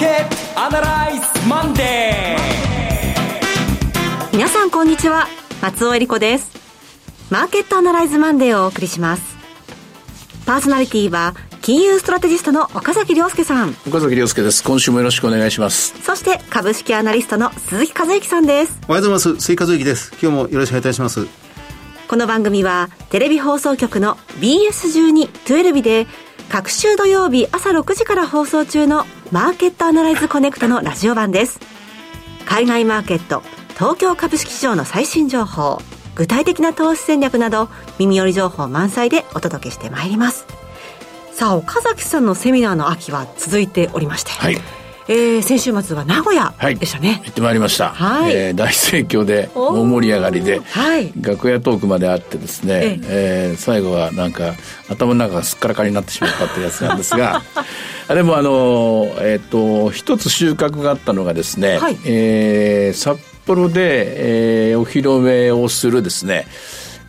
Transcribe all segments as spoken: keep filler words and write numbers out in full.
ケットアナライズマンデー。皆さんこんにちは、松尾恵理子です。マーケットアナライズマンデーをお送りします。パーソナリティは金融ストラテジストの岡崎亮介さん。岡崎亮介です。今週もよろしくお願いします。そして株式アナリストの鈴木和之さんです。おはようございます。鈴木和之です。今日もよろしくお願いいたします。この番組はテレビ放送局の ビーエスじゅうに TwellV で各週土曜日朝ろくじから放送中のマーケットアナライズコネクトのラジオ版です。海外マーケット、東京株式市場の最新情報、具体的な投資戦略など耳寄り情報満載でお届けしてまいります。さあ、岡崎さんのセミナーの秋は続いておりまして、はい、えー、先週末は名古屋でしたね、はい、行ってまいりました、はい、えー、大盛況で大盛り上がりで、はい、楽屋トークまであってですね、えー、最後はなんか頭の中がすっからかになってしまったってやつなんですがあれもあのー、えー、と一つ収穫があったのがですね、はい、えー、札幌で、えー、お披露目をするですね、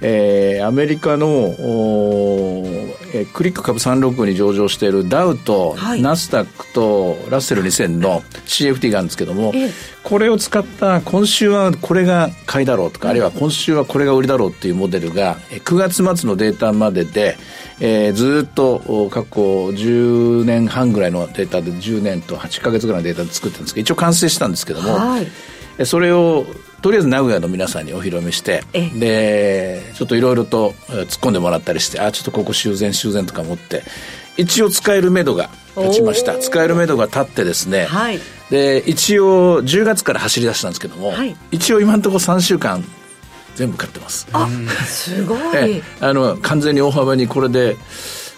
えー、アメリカの、えー、クリック株さんびゃくろくじゅうごに上場しているダウと、はい、ナスダックとラッセルにせんの シーエフティー があるんですけども、えー、これを使った今週はこれが買いだろうとか、あるいは今週はこれが売りだろうっていうモデルがくがつまつのデータまでで、えー、ずっと過去じゅうねんはんぐらいのデータでじゅうねんとはちかげつぐらいのデータで作ってたんですけど、一応完成したんですけども、はい、それをとりあえず名古屋の皆さんにお披露目して、でちょっといろいろと突っ込んでもらったりして、あちょっとここ修繕修繕とか持って一応使えるめどが立ちました。使えるめどが立ってですね、はい、で一応じゅうがつから走り出したんですけども、はい、一応今のところさんしゅうかん全部買ってます。あ、すごいえあの完全に大幅にこれで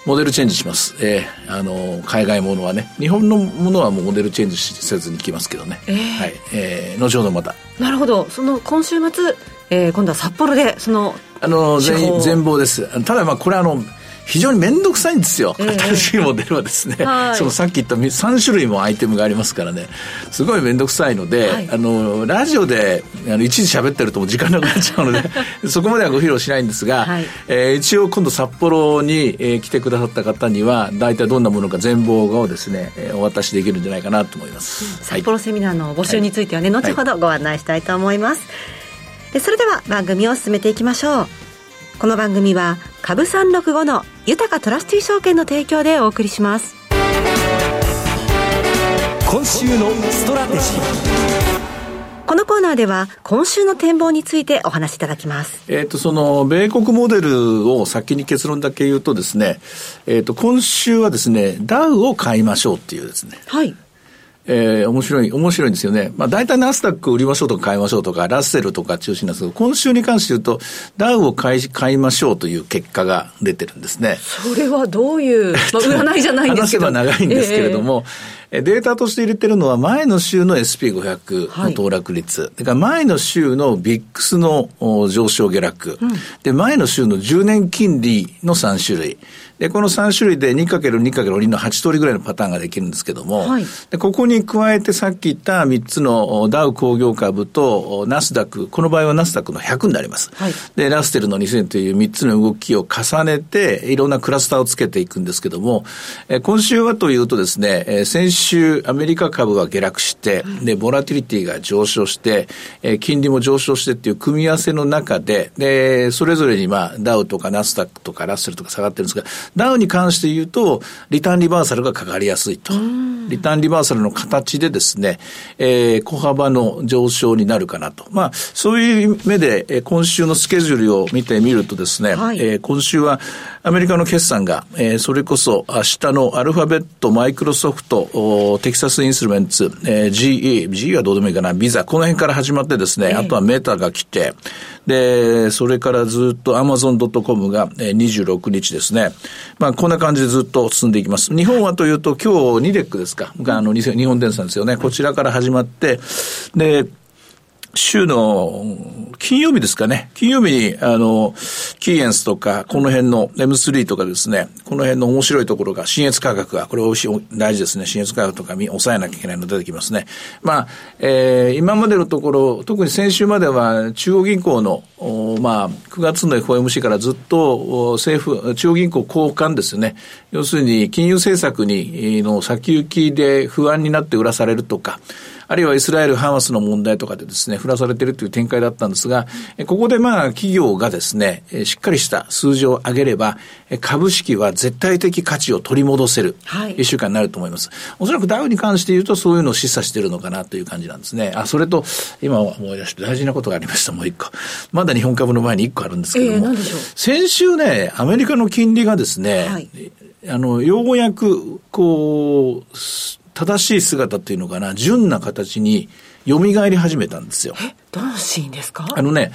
モデルチェンジします、えー、あの海外ものはね、日本のものはもうモデルチェンジせずにきますけどね、えーはいえー、後ほどまた。なるほど。その今週末、えー、今度は札幌でそのあの 全, 全貌です。ただまあこれあの非常に面倒くさいんですよ、えー、新しいモデルはですね、えー、そのさっき言ったさんしゅるいもアイテムがありますからね、すごい面倒くさいので、はい、あのラジオであのいちじ喋ってるともう時間なくなっちゃうのでそこまではご披露しないんですが、はい、えー、一応今度札幌に、えー、来てくださった方には大体どんなものか全貌をですね、えー、お渡しできるんじゃないかなと思います、うん、札幌セミナーの募集についてはね、はい、後ほどご案内したいと思います、はい、でそれでは番組を進めていきましょう。この番組は株さんろくごの豊かトラスティー証券の提供でお送りします。今週のストラテジー。このコーナーでは今週の展望についてお話しいただきます。えーと、その米国モデルを先に結論だけ言うとですね、えーと、今週はですねダウを買いましょうっていうですね、はい、えー、面白い、面白いんですよね。まあ大体ナスダック売りましょうとか買いましょうとか、ラッセルとか中心なんですけど、今週に関して言うと、ダウを買い、買いましょうという結果が出てるんですね。それはどういう、まあ、占いじゃないんですけど。話せば長いんですけれども、えー、データとして入れてるのは前の週の エスピーごひゃく の騰落率、はい、だから前の週の ブイアイエックス の上昇下落、うん、で、前の週のじゅうねん金利のさん種類。でこのさん種類で にかけるにかけるに のはち通りぐらいのパターンができるんですけども、はい、でここに加えてさっき言ったみっつのダウ工業株とナスダック、この場合はナスダックのひゃくになります、はい、でラッセルのにせんというみっつの動きを重ねていろんなクラスターをつけていくんですけども、え今週はというとですね、先週アメリカ株は下落して、はい、でボラティリティが上昇して金利も上昇してっていう組み合わせの中 で, でそれぞれにまあダウとかナスダックとかラッセルとか下がってるんですが、ダウに関して言うとリターンリバーサルがかかりやすいと、リターンリバーサルの形でですね、えー、小幅の上昇になるかなと、まあそういう目で、えー、今週のスケジュールを見てみるとですね、はい、えー、今週はアメリカの決算が、えー、それこそ明日のアルファベット、マイクロソフト、テキサスインストゥルメンツ、えー、ジーイー、ジーイー はどうでもいいかな、ビザ、この辺から始まってですね、えー、あとはメタが来て、でそれからずっとアマゾンドットコムがにじゅうろくにちですね。まあこんな感じでずっと進んでいきます。日本はというと今日ニデックですか、あの日本電産ですよね。こちらから始まってで。週の金曜日ですかね。金曜日に、あの、キーエンスとか、この辺の エムスリー とかですね、この辺の面白いところが、新越価格が、これ美味しい、大事ですね。新越価格とか見、抑えなきゃいけないの出てきますね。まあ、えー、今までのところ、特に先週までは、中央銀行の、まあ、くがつの エフオーエムシー からずっと、政府、中央銀行交換ですね。要するに、金融政策に、の先行きで不安になって売らされるとか、あるいはイスラエル・ハマスの問題とかでですね、振らされているという展開だったんですが、ここでまあ企業がですね、しっかりした数字を上げれば、株式は絶対的価値を取り戻せる、はい、いっしゅうかんになると思います。おそらくダウに関して言うとそういうのを示唆しているのかなという感じなんですね。あ、それと今思い出して大事なことがありました。もう一個。まだ日本株の前に一個あるんですけども、えー、先週ね、アメリカの金利がですね、はい、あの、ようやくこう、正しい姿っていうのかな、純な形に蘇り始めたんですよ。え、どのシーンですか？あのね、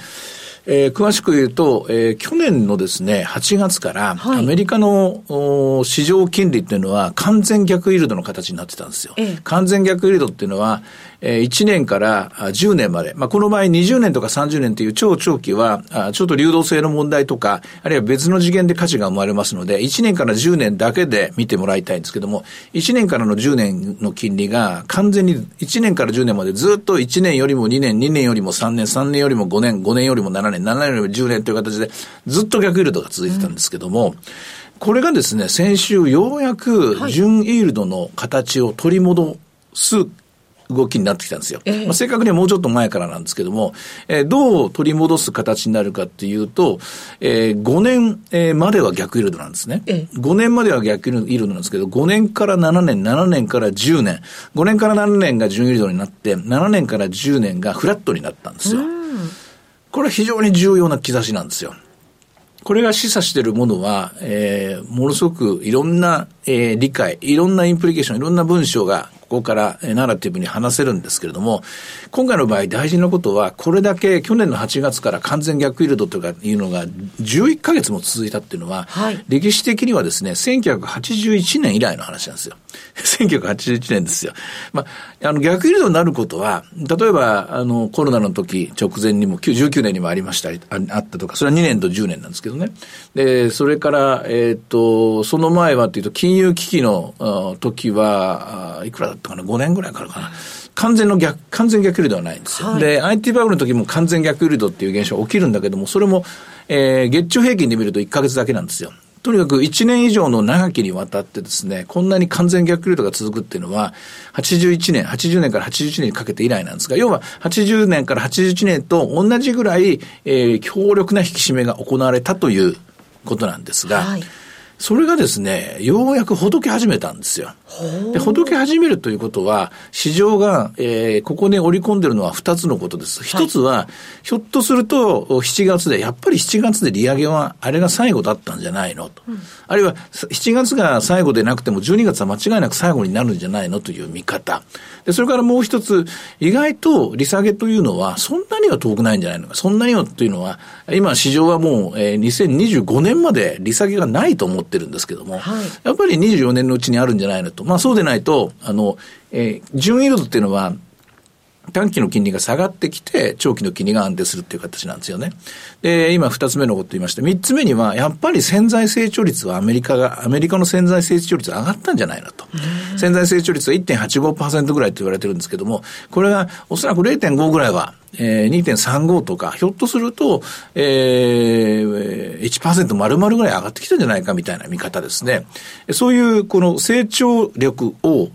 えー、詳しく言うと、えー、去年のですね、はちがつから、はい、アメリカの市場金利っていうのは完全逆イールドの形になってたんですよ。えー、完全逆イールドっていうのは、えー、いちねんからじゅうねんまで、まあ、この場合にじゅうねんとかさんじゅうねんという超長期は、あ、ちょっと流動性の問題とか、あるいは別の次元で価値が生まれますので、いちねんからじゅうねんだけで見てもらいたいんですけども、いちねんからのじゅうねんの金利が完全にいちねんからじゅうねんまでずっといちねんよりもにねん、にねんよりもさんねん、さんねんよりもごねん、ごねんよりもななねん、ななねんよりもじゅうねんという形でずっと逆イールドが続いてたんですけども、うん、これがですね、先週ようやく純イールドの形を取り戻す動きになってきたんですよ。えーまあ、正確にはもうちょっと前からなんですけども、えー、どう取り戻す形になるかっていうと、えー、ごねん、えー、までは逆イールドなんですね。えー、ごねんまでは逆イールドなんですけど、ごねんからななねん、ななねんからじゅうねん、ごねんからななねんが純イールドになって、ななねんからじゅうねんがフラットになったんですよ。うん、これは非常に重要な兆しなんですよ。これが示唆しているものは、えー、ものすごくいろんな、えー、理解、いろんなインプリケーション、いろんな文章がここから、えー、ナラティブに話せるんですけれども、今回の場合大事なことは、これだけ去年のはちがつから完全逆イールドというのがじゅういっかげつも続いたっていうのは、はい、歴史的にはですね、せんきゅうひゃくはちじゅういちねん以来の話なんですよ。せんきゅうひゃくはちじゅういちねんですよ。まあ、あの逆イールドになることは、例えばあのコロナの時直前にもじゅうきゅうねんにもありましたり、 あ, あったとか、それはにねんとじゅうねんなんですけどね。で、それから、えー、とその前はというと、金融危機の時はいくらだったかな、ごねんぐらいからかな、完全の逆、完全逆イールドはないんですよ。はい、で、アイティー バブルの時も完全逆イールドっていう現象が起きるんだけども、それも、えー、月中平均で見るといっかげつだけなんですよ。とにかくいちねん以上の長きにわたってですね、こんなに完全逆イールドが続くっていうのは、はちじゅういちねん、はちじゅうねんからはちじゅういちねんにかけて以来なんですが、要ははちじゅうねんからはちじゅういちねんと同じぐらい、えー、強力な引き締めが行われたということなんですが、はい、それがですね、ようやくほどけ始めたんですよ。で、ほどけ始めるということは、市場が、えー、ここに織り込んでるのはふたつのことです。ひとつは、はい、ひょっとするとしちがつで、やっぱりしちがつで利上げはあれが最後だったんじゃないのと、うん、あるいはしちがつが最後でなくてもじゅうにがつは間違いなく最後になるんじゃないのという見方で、それからもう一つ、意外と利下げというのはそんなには遠くないんじゃないのか。そんなにはというのは、今市場はもう、えー、にせんにじゅうごねんまで利下げがないと思ってるんですけども、はい、やっぱりにじゅうよねんのうちにあるんじゃないのと。まあ、そうでないと、あの、えー、純イールドっていうのは、短期の金利が下がってきて、長期の金利が安定するっていう形なんですよね。で、今二つ目のこと言いました。三つ目には、やっぱり潜在成長率はアメリカが、アメリカの潜在成長率は上がったんじゃないのと。潜在成長率は いってんはちごパーセント ぐらいと言われてるんですけども、これがおそらく れいてんご ぐらいは、えー、にてんさんご とか、ひょっとすると、えー、いちパーセント 丸々ぐらい上がってきたんじゃないかみたいな見方ですね。そういう、この成長力を、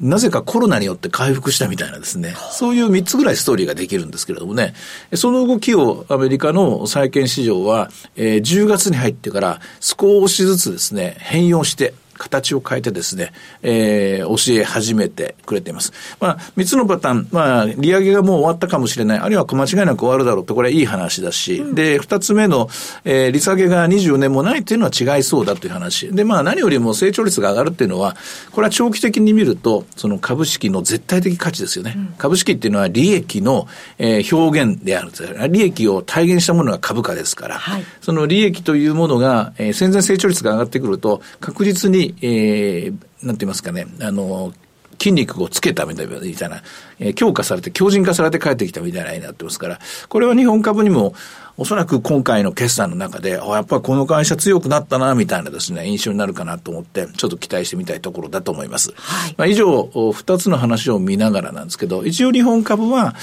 なぜかコロナによって回復したみたいなですね、そういうみっつぐらいストーリーができるんですけれどもね、その動きをアメリカの債券市場は、えー、じゅうがつに入ってから少しずつですね、変容して、形を変えてですね、えー、教え始めてくれています。まあ、みっつのパターン、まあ、利上げがもう終わったかもしれない、あるいは間違いなく終わるだろうと、これはいい話だし、うん、で、ふたつめの、えー、利下げがにじゅうねんもないというのは違いそうだという話。で、まあ、何よりも成長率が上がるっていうのは、これは長期的に見ると、その株式の絶対的価値ですよね。うん、株式っていうのは利益の、えー、表現である。利益を体現したものが株価ですから、はい、その利益というものが、えー、潜在成長率が上がってくると、確実にえー、なんて言いますかね、あの、筋肉をつけたみたいな、えー、強化されて強靭化されて帰ってきたみたいなになってますから、これは日本株にもおそらく今回の決算の中で、あ、やっぱりこの会社強くなったなみたいなですね印象になるかなと思って、ちょっと期待してみたいところだと思います、はい。まあ、以上ふたつの話を見ながらなんですけど、一応日本株は、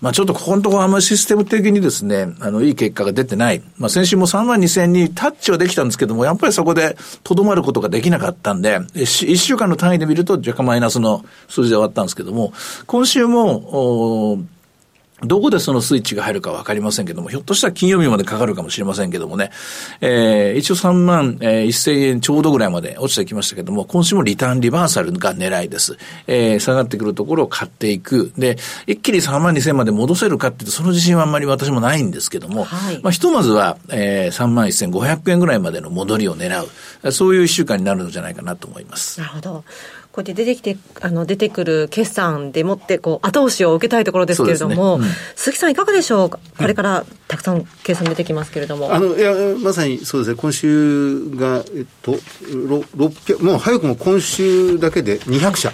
まあ、ちょっとここのところあんまりシステム的にですねあのいい結果が出てない、まあ、先週もさんまんにせんにタッチはできたんですけども、やっぱりそこでとどまることができなかったんで、いっしゅうかんの単位で見ると若干マイナスの数字で終わったんですけども、今週もどこでそのスイッチが入るか分かりませんけども、ひょっとしたら金曜日までかかるかもしれませんけどもね、えー、一応さんまんせんえんちょうどぐらいまで落ちてきましたけども、今週もリターンリバーサルが狙いです、えー、下がってくるところを買っていく。で、一気にさんまんにせんまで戻せるかっていうと、その自信はあんまり私もないんですけども、はい。まあ、ひとまずは、えー、さんまんせんごひゃくえんぐらいまでの戻りを狙う、そういういっしゅうかんになるのじゃないかなと思います。なるほど。こうやって出てきてあの出てくる決算でもってこう後押しを受けたいところですけれども、ね、うん、鈴木さんいかがでしょうか。これからたくさん決算出てきますけれども、あのいやまさにそうですね。今週が、えっと、ろっぴゃく、もう早くも今週だけでにひゃくしゃ、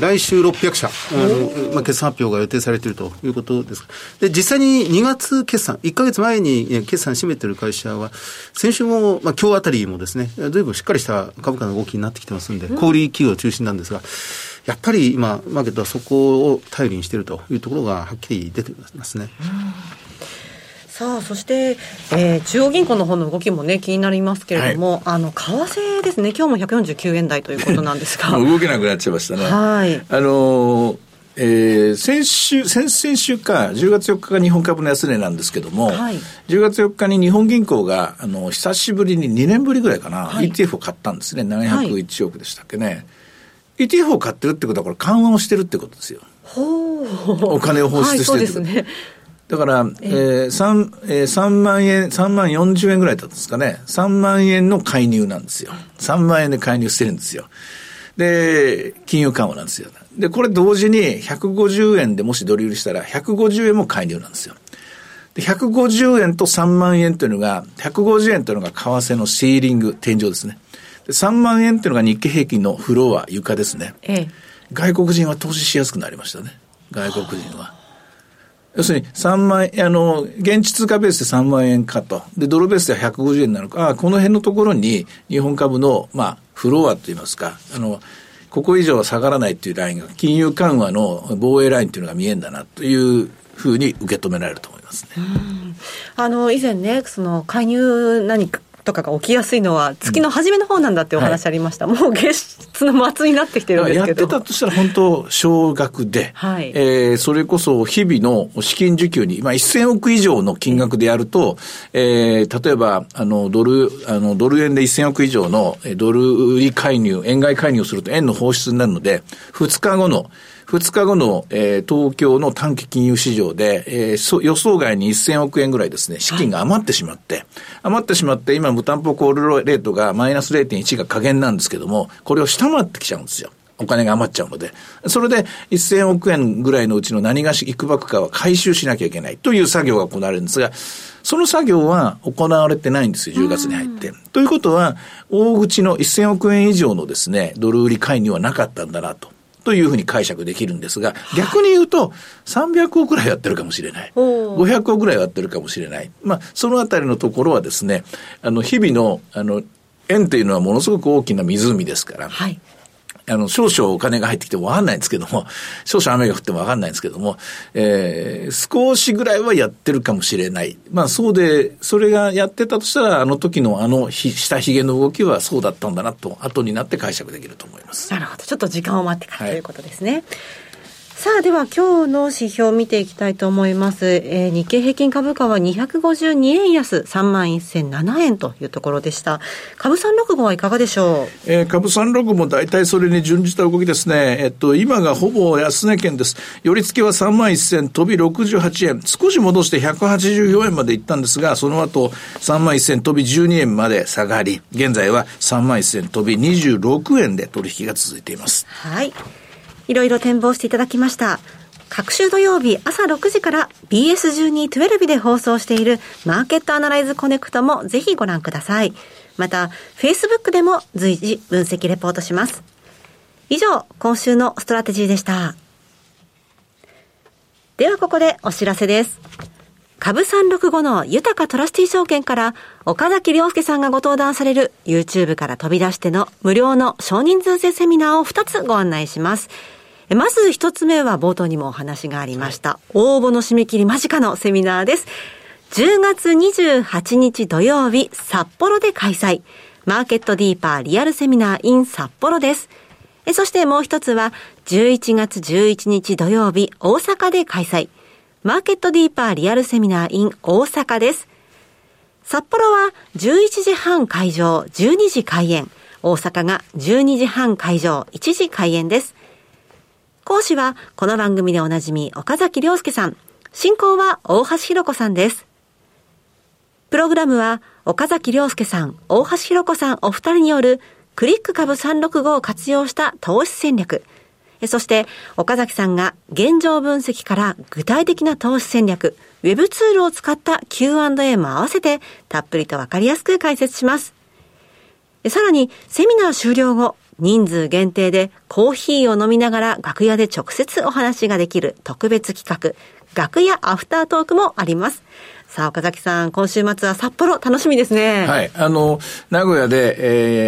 来週ろっぴゃくしゃ、あの、まあ、決算発表が予定されているということです。で、実際ににがつ決算、いっかげつまえに決算締めている会社は、先週も、まあ、今日あたりもですね、随分しっかりした株価の動きになってきてますんで、小売企業中心なんですが、やっぱり今、マーケットはそこを頼りにしているというところがはっきり出てますね。さあ、そして、えー、中央銀行の方の動きもね気になりますけれども、はい、あの為替ですね、今日もひゃくよんじゅうきゅうえん台ということなんですがもう動けなくなっちゃいましたね。はい、あのーえー、先週先々週かじゅうがつよっかが日本株の安値なんですけども、はい、じゅうがつよっかに日本銀行があの久しぶりににねんぶりぐらいかな、はい、イーティーエフ を買ったんですね。ななひゃくいちおくでしたっけね、はい、イーティーエフ を買ってるってことはこれ緩和をしてるってことですよ。ほう、お金を放出してるってこと、はい、そうですね。だから、えー、さんまんえん、さんまんよんじゅうえんぐらいだったんですかね。さんまんえんの介入なんですよ。さんまんえんで介入してるんですよ。で、金融緩和なんですよ。で、これ同時にひゃくごじゅうえんでもしドル売りしたら、ひゃくごじゅうえんも介入なんですよ。で、ひゃくごじゅうえんとさんまんえんというのが、ひゃくごじゅうえんというのが為替のシーリング、天井ですね。で、さんまんえんというのが日経平均のフロア、床ですね。ええ、外国人は投資しやすくなりましたね。外国人は。要するにさんまんえん、あの、現地通貨ベースでさんまんえんかと。で、ドルベースでひゃくごじゅうえんなのか、この辺のところに日本株の、まあ、フロアといいますか、あの、ここ以上は下がらないというラインが、金融緩和の防衛ラインというのが見えんだなというふうに受け止められると思いますね。うん。あの、以前ね、その、介入何か、とかが起きやすいのは月の初めの方なんだってお話ありました、うん、はい、もう月の末になってきてるんですけど、やってたとしたら本当少額で、はい、えー、それこそ日々の資金需給に、まあ、せんおく以上の金額でやると、えー、例えばあのドルあのドル円でせんおく以上のドル売り介入、円買い介入をすると円の放出になるので、ふつかごのふつかごの、えー、東京の短期金融市場で、えー、予想外にせんおくえんぐらいですね、資金が余ってしまって、はい、余ってしまって今無担保コールレートがマイナス れいてんいち が下限なんですけども、これを下回ってきちゃうんですよ。お金が余っちゃうので、それでせんおくえんぐらいのうちの何がいくばくかは回収しなきゃいけないという作業が行われるんですが、その作業は行われてないんですよ、じゅうがつに入って。ということは、大口のせんおくえん以上のですね、ドル売り介入はなかったんだなと。というふうに解釈できるんですが、逆に言うとさんびゃくおくぐらいやってるかもしれない。ごひゃくおくぐらいやってるかもしれない。まあ、そのあたりのところはですね、あの、日々の、あの、円というのはものすごく大きな湖ですから、はい、あの、少々お金が入ってきても分かんないんですけども、少々雨が降っても分かんないんですけども、えー、少しぐらいはやってるかもしれない。まあ、そうで、それがやってたとしたら、あの時のあの下髭の動きはそうだったんだなと、後になって解釈できると思います。なるほど。ちょっと時間を待ってからということですね。はい。さあ、では今日の指標を見ていきたいと思います、えー、日経平均株価はにひゃくごじゅうにえん安 さんまんせんななえんというところでした。株さんびゃくろくじゅうごはいかがでしょう、えー、株さんびゃくろくじゅうごもだいたいそれに準じた動きですね。えっと今がほぼ安値圏です。寄り付きは さんまんせん 飛びろくじゅうはちえん、少し戻してひゃくはちじゅうよえんまでいったんですが、その後 さんまんせん 飛びじゅうにえんまで下がり、現在は さんまんせん 飛びにじゅうろくえんで取引が続いています。はい、いろいろ展望していただきました。各週土曜日朝ろくじから ビーエスじゅうに トゥエルブ で放送しているマーケットアナライズコネクトもぜひご覧ください。また Facebook でも随時分析レポートします。以上、今週のストラテジーでした。ではここでお知らせです。株さんろくごの豊かトラスティ証券から岡崎良介さんがご登壇される YouTube から飛び出しての無料の少人数制セミナーをふたつご案内します。まずひとつめは冒頭にもお話がありました、はい、応募の締め切り間近のセミナーです。じゅうがつにじゅうはちにち土曜日、札幌で開催。マーケットディーパーリアルセミナー in 札幌です。そしてもう一つはじゅういちがつじゅういちにち土曜日、大阪で開催。マーケットディーパーリアルセミナー in 大阪です。札幌はじゅういちじはん会場、じゅうにじ開演。大阪がじゅうにじはん会場、いちじ開演です。講師はこの番組でおなじみ岡崎良介さん。進行は大橋ひろ子さんです。プログラムは岡崎良介さん、大橋ひろ子さんお二人によるクリック株さんろくごを活用した投資戦略、そして岡崎さんが現状分析から具体的な投資戦略、ウェブツールを使った キューアンドエー も合わせてたっぷりとわかりやすく解説します。さらにセミナー終了後、人数限定でコーヒーを飲みながら楽屋で直接お話ができる特別企画、楽屋アフタートークもあります。さあ岡崎さん、今週末は札幌楽しみですね。はい、あの名古屋で、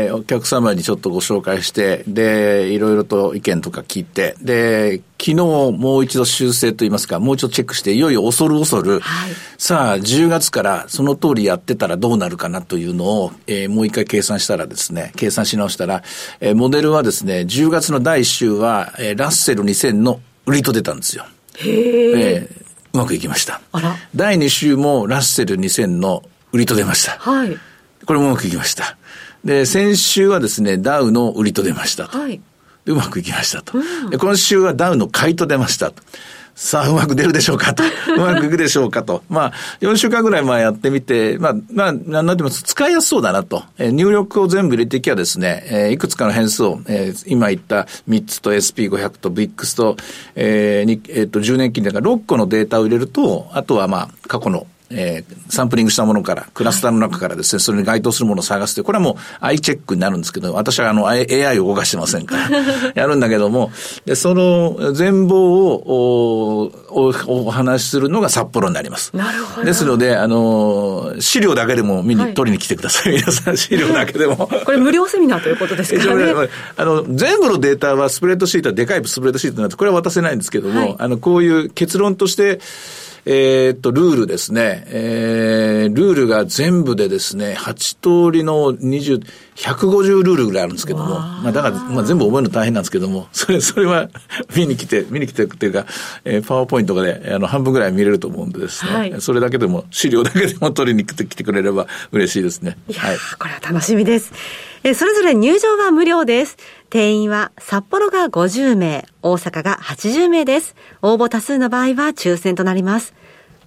えー、お客様にちょっとご紹介してでいろいろと意見とか聞いてで昨日もう一度修正といいますかもう一度チェックしていよいよ恐る恐る、はい、さあじゅうがつからその通りやってたらどうなるかなというのを、えー、もう一回計算したらですね計算し直したら、えー、モデルはですねじゅうがつのだいいっ週は、えー、ラッセルにせんの売りと出たんですよ。へえーうまくいきました。あら。だいに週もラッセルにせんの売りと出ました。はい。これもうまくいきました。で、先週はですね、ダウの売りと出ましたと。はい。で、うまくいきましたと。うん、で、今週はダウの買いと出ましたと。さあ、うまく出るでしょうかと。うまくいくでしょうかと。まあ、よんしゅうかんぐらい前やってみて、まあ、まあ、なんて言いますか、使いやすそうだなと。えー、入力を全部入れていきゃですね、えー、いくつかの変数を、えー、今言ったみっつと エスピーごひゃく と ブイアイエックス と、えーにえー、とじゅうねん金利からろっこのデータを入れると、あとはまあ、過去の、えー、サンプリングしたものから、クラスターの中からですね、それに該当するものを探すという、これはもうアイチェックになるんですけど、私はあの エーアイ を動かしてませんから、やるんだけども、で、その全貌をお、お、お話しするのが札幌になります。なるほど。ですので、あの、資料だけでも見に、はい、取りに来てください。皆さん、資料だけでも。これ無料セミナーということですからね。あの、全部のデータはスプレッドシートは、でかいスプレッドシートなんで、これは渡せないんですけども、はい、あの、こういう結論として、えー、っと、ルールですね、えー、ルールが全部でですね、はち通りのにじゅう、ひゃくごじゅうルールぐらいあるんですけども、まあだから、まあ全部覚えるの大変なんですけども、それ、それは見に来て、見に来てっていうか、えー、パワーポイントがね、あの、半分ぐらい見れると思うんでですね、はい、それだけでも、資料だけでも取りに来て、来てくれれば嬉しいですね。いやー、はい、これは楽しみです。えー、それぞれ入場は無料です。定員は札幌がごじゅうめい、大阪がはちじゅうめいです。応募多数の場合は抽選となります。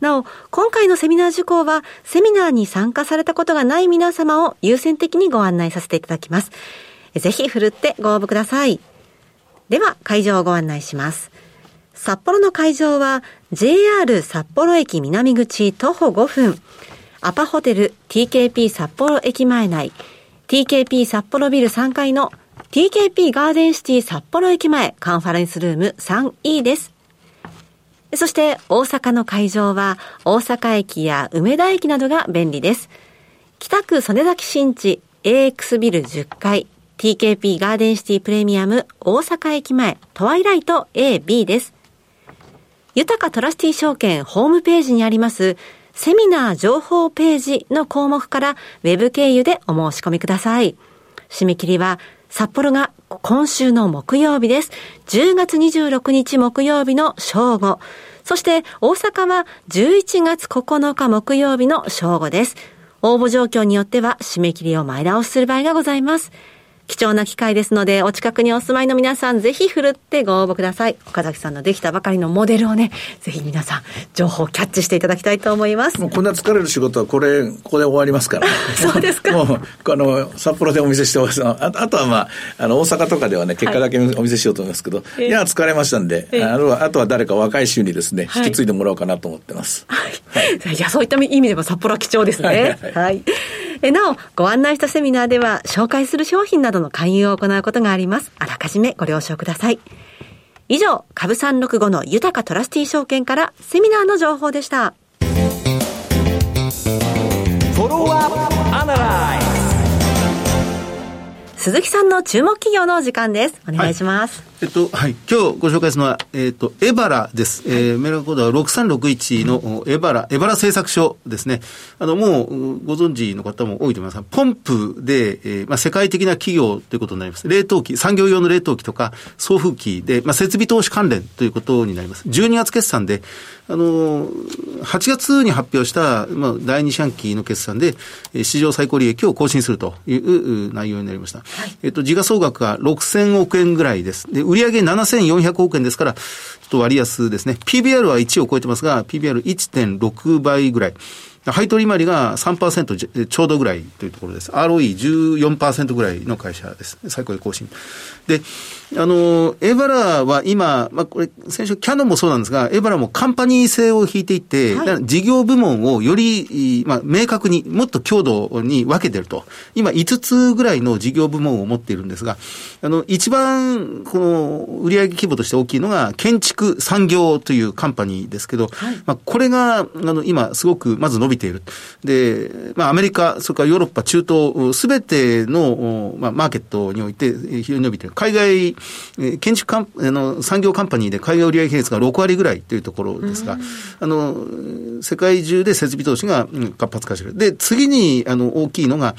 なお、今回のセミナー受講は、セミナーに参加されたことがない皆様を優先的にご案内させていただきます。ぜひ、ふるってご応募ください。では、会場をご案内します。札幌の会場は、ジェイアール 札幌駅南口徒歩ごふん、アパホテル ティーケーピー 札幌駅前内、ティーケーピー 札幌ビルさんがいのティーケーピー ガーデンシティ札幌駅前カンファレンスルーム スリーイー です。そして大阪の会場は大阪駅や梅田駅などが便利です。北区曽根崎新地 エーエックス ビルじゅっかい ティーケーピー ガーデンシティプレミアム大阪駅前トワイライト エービー です。豊かトラスティ証券ホームページにありますセミナー情報ページの項目からウェブ経由でお申し込みください。締め切りは札幌が今週の木曜日です。じゅうがつにじゅうろくにち木曜日の正午。そして大阪はじゅういちがつここのか木曜日の正午です。応募状況によっては締め切りを前倒しする場合がございます。貴重な機会ですので、お近くにお住まいの皆さん、ぜひ振るってご応募ください。岡崎さんのできたばかりのモデルをね、ぜひ皆さん、情報をキャッチしていただきたいと思います。もうこんな疲れる仕事は、これ、ここで終わりますから。そうですか。もう、あの、札幌でお見せしてます。ああとは、まあ、あの、大阪とかではね、結果だけお見せしようと思いますけど、はい、いや、疲れましたんで、えー、あの、あとは誰か若い衆にですね、引き継いでもらおうかなと思ってます。はい。はいはい、いや、そういった意味でも札幌は貴重ですね。はい。はいはいえなお、ご案内したセミナーでは紹介する商品などの勧誘を行うことがあります。あらかじめご了承ください。以上、株さんろくごの豊かトラスティー証券からセミナーの情報でした。鈴木さんの注目企業の時間です。お願いします。はいえっとはい、今日ご紹介するのは、えっと、エバラです。はいえー、メールコードはろくさんろくいちのエバラ、エバラ製作所ですね。あの、もうご存知の方も多いと思いますが、ポンプで、えーまあ、世界的な企業ということになります。冷凍機、産業用の冷凍機とか送風機で、まあ、設備投資関連ということになります。じゅうにがつ決算で、あの、はちがつに発表した、まあ、だいに四半期の決算で、史上最高利益を更新するという内容になりました。はい、えっと、時価総額がろくせんおくえんぐらいです。で、売上ななせんよんひゃくおくえんですから、ちょっと割安ですね。ピービーアール はいちを超えてますが、ピービーアールいってんろく 倍ぐらい。配当利回りが さんパーセント ちょうどぐらいというところです。アールオーイーじゅうよんパーセント ぐらいの会社です。最高で更新。で、あの、エバラは今、まあ、これ、先週キャノンもそうなんですが、エバラもカンパニー性を引いていて、はい、事業部門をより、まあ、明確に、もっと強度に分けてると。今、いつつぐらいの事業部門を持っているんですが、あの、一番、この、売上規模として大きいのが、建築産業というカンパニーですけど、はい、まあ、これが、あの、今、すごく、まず伸びている。で、まあ、アメリカ、それからヨーロッパ、中東、すべての、まあ、マーケットにおいて、非常に伸びている。海外、建築あの産業カンパニーで海外売上比率がろくわりぐらいというところですが、あの世界中で設備投資が活発化している。で、次にあの大きいのが、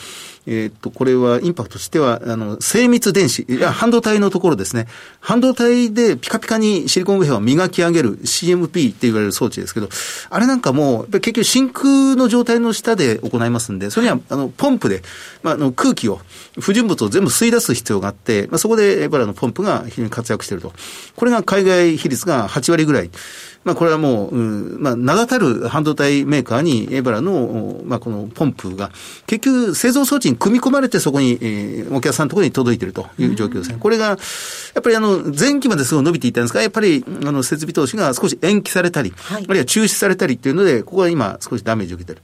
えー、っとこれはインパクトとしてはあの精密電子、いや半導体のところですね。半導体でピカピカにシリコンウェアを磨き上げる シーエムピー って言われる装置ですけど、あれなんかもやっぱり結局真空の状態の下で行いますんで、それにはあのポンプで、まあ、あの空気を不純物を全部吸い出す必要があって、まあ、そこでエバラのポンプが非常に活躍していると。これが海外比率がはちわりぐらい。まあ、これはもう、うん、まあ、名だたる半導体メーカーにエバラの、まあ、このポンプが結局製造装置に組み込まれてそこに、えー、お客さんのところに届いているという状況ですね。これが、やっぱりあの、前期まですごい伸びていたんですが、やっぱり、あの、設備投資が少し延期されたり、はい、あるいは中止されたりっていうので、ここは今少しダメージを受けている。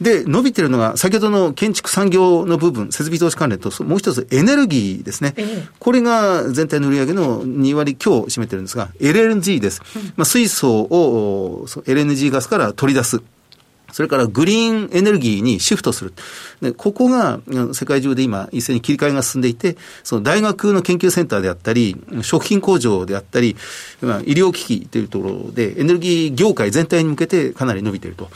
で、伸びてるのが、先ほどの建築産業の部分、設備投資関連と、もう一つエネルギーですね。これが全体の売り上げのにわり強を占めてるんですが、エルエヌジー です。まあ、水素を エルエヌジー ガスから取り出す。それからグリーンエネルギーにシフトする。で、ここが世界中で今一斉に切り替えが進んでいて、その大学の研究センターであったり、食品工場であったり、まあ、医療機器というところでエネルギー業界全体に向けてかなり伸びていると。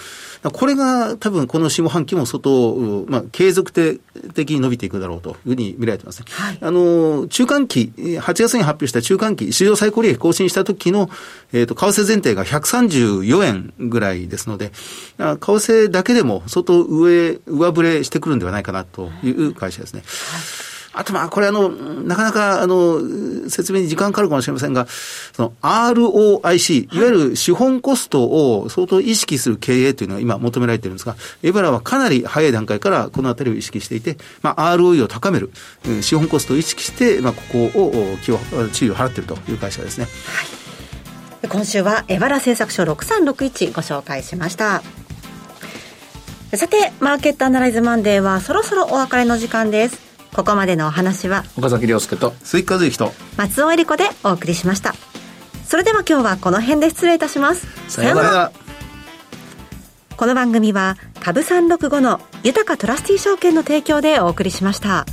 これが多分この下半期も相当、まあ、継続的に伸びていくだろうというふうに見られてますね。はい、あの、中間期、はちがつに発表した中間期、史上最高利益更新した時の、えっと、為替前提がひゃくさんじゅうよえんぐらいですので、為替だけでも相当上、上振れしてくるんではないかなという会社ですね。はいあとまあこれあのなかなかあの説明に時間かかるかもしれませんが、その アールオーアイシー いわゆる資本コストを相当意識する経営というのが今求められているんですが、エバラはかなり早い段階からこのあたりを意識していて、まあ アールオーイー を高める資本コストを意識してまあここを気を注意を払っているという会社ですね。はい、今週はエバラ製作所ろくさんろくいちご紹介しました。さてマーケットアナライズマンデーはそろそろお別れの時間です。ここまでのお話は岡崎亮介と鈴木和之と松尾恵理子でお送りしました。それでは今日はこの辺で失礼いたします。さようなら。この番組は株さんろくごの豊かトラスティー証券の提供でお送りしました。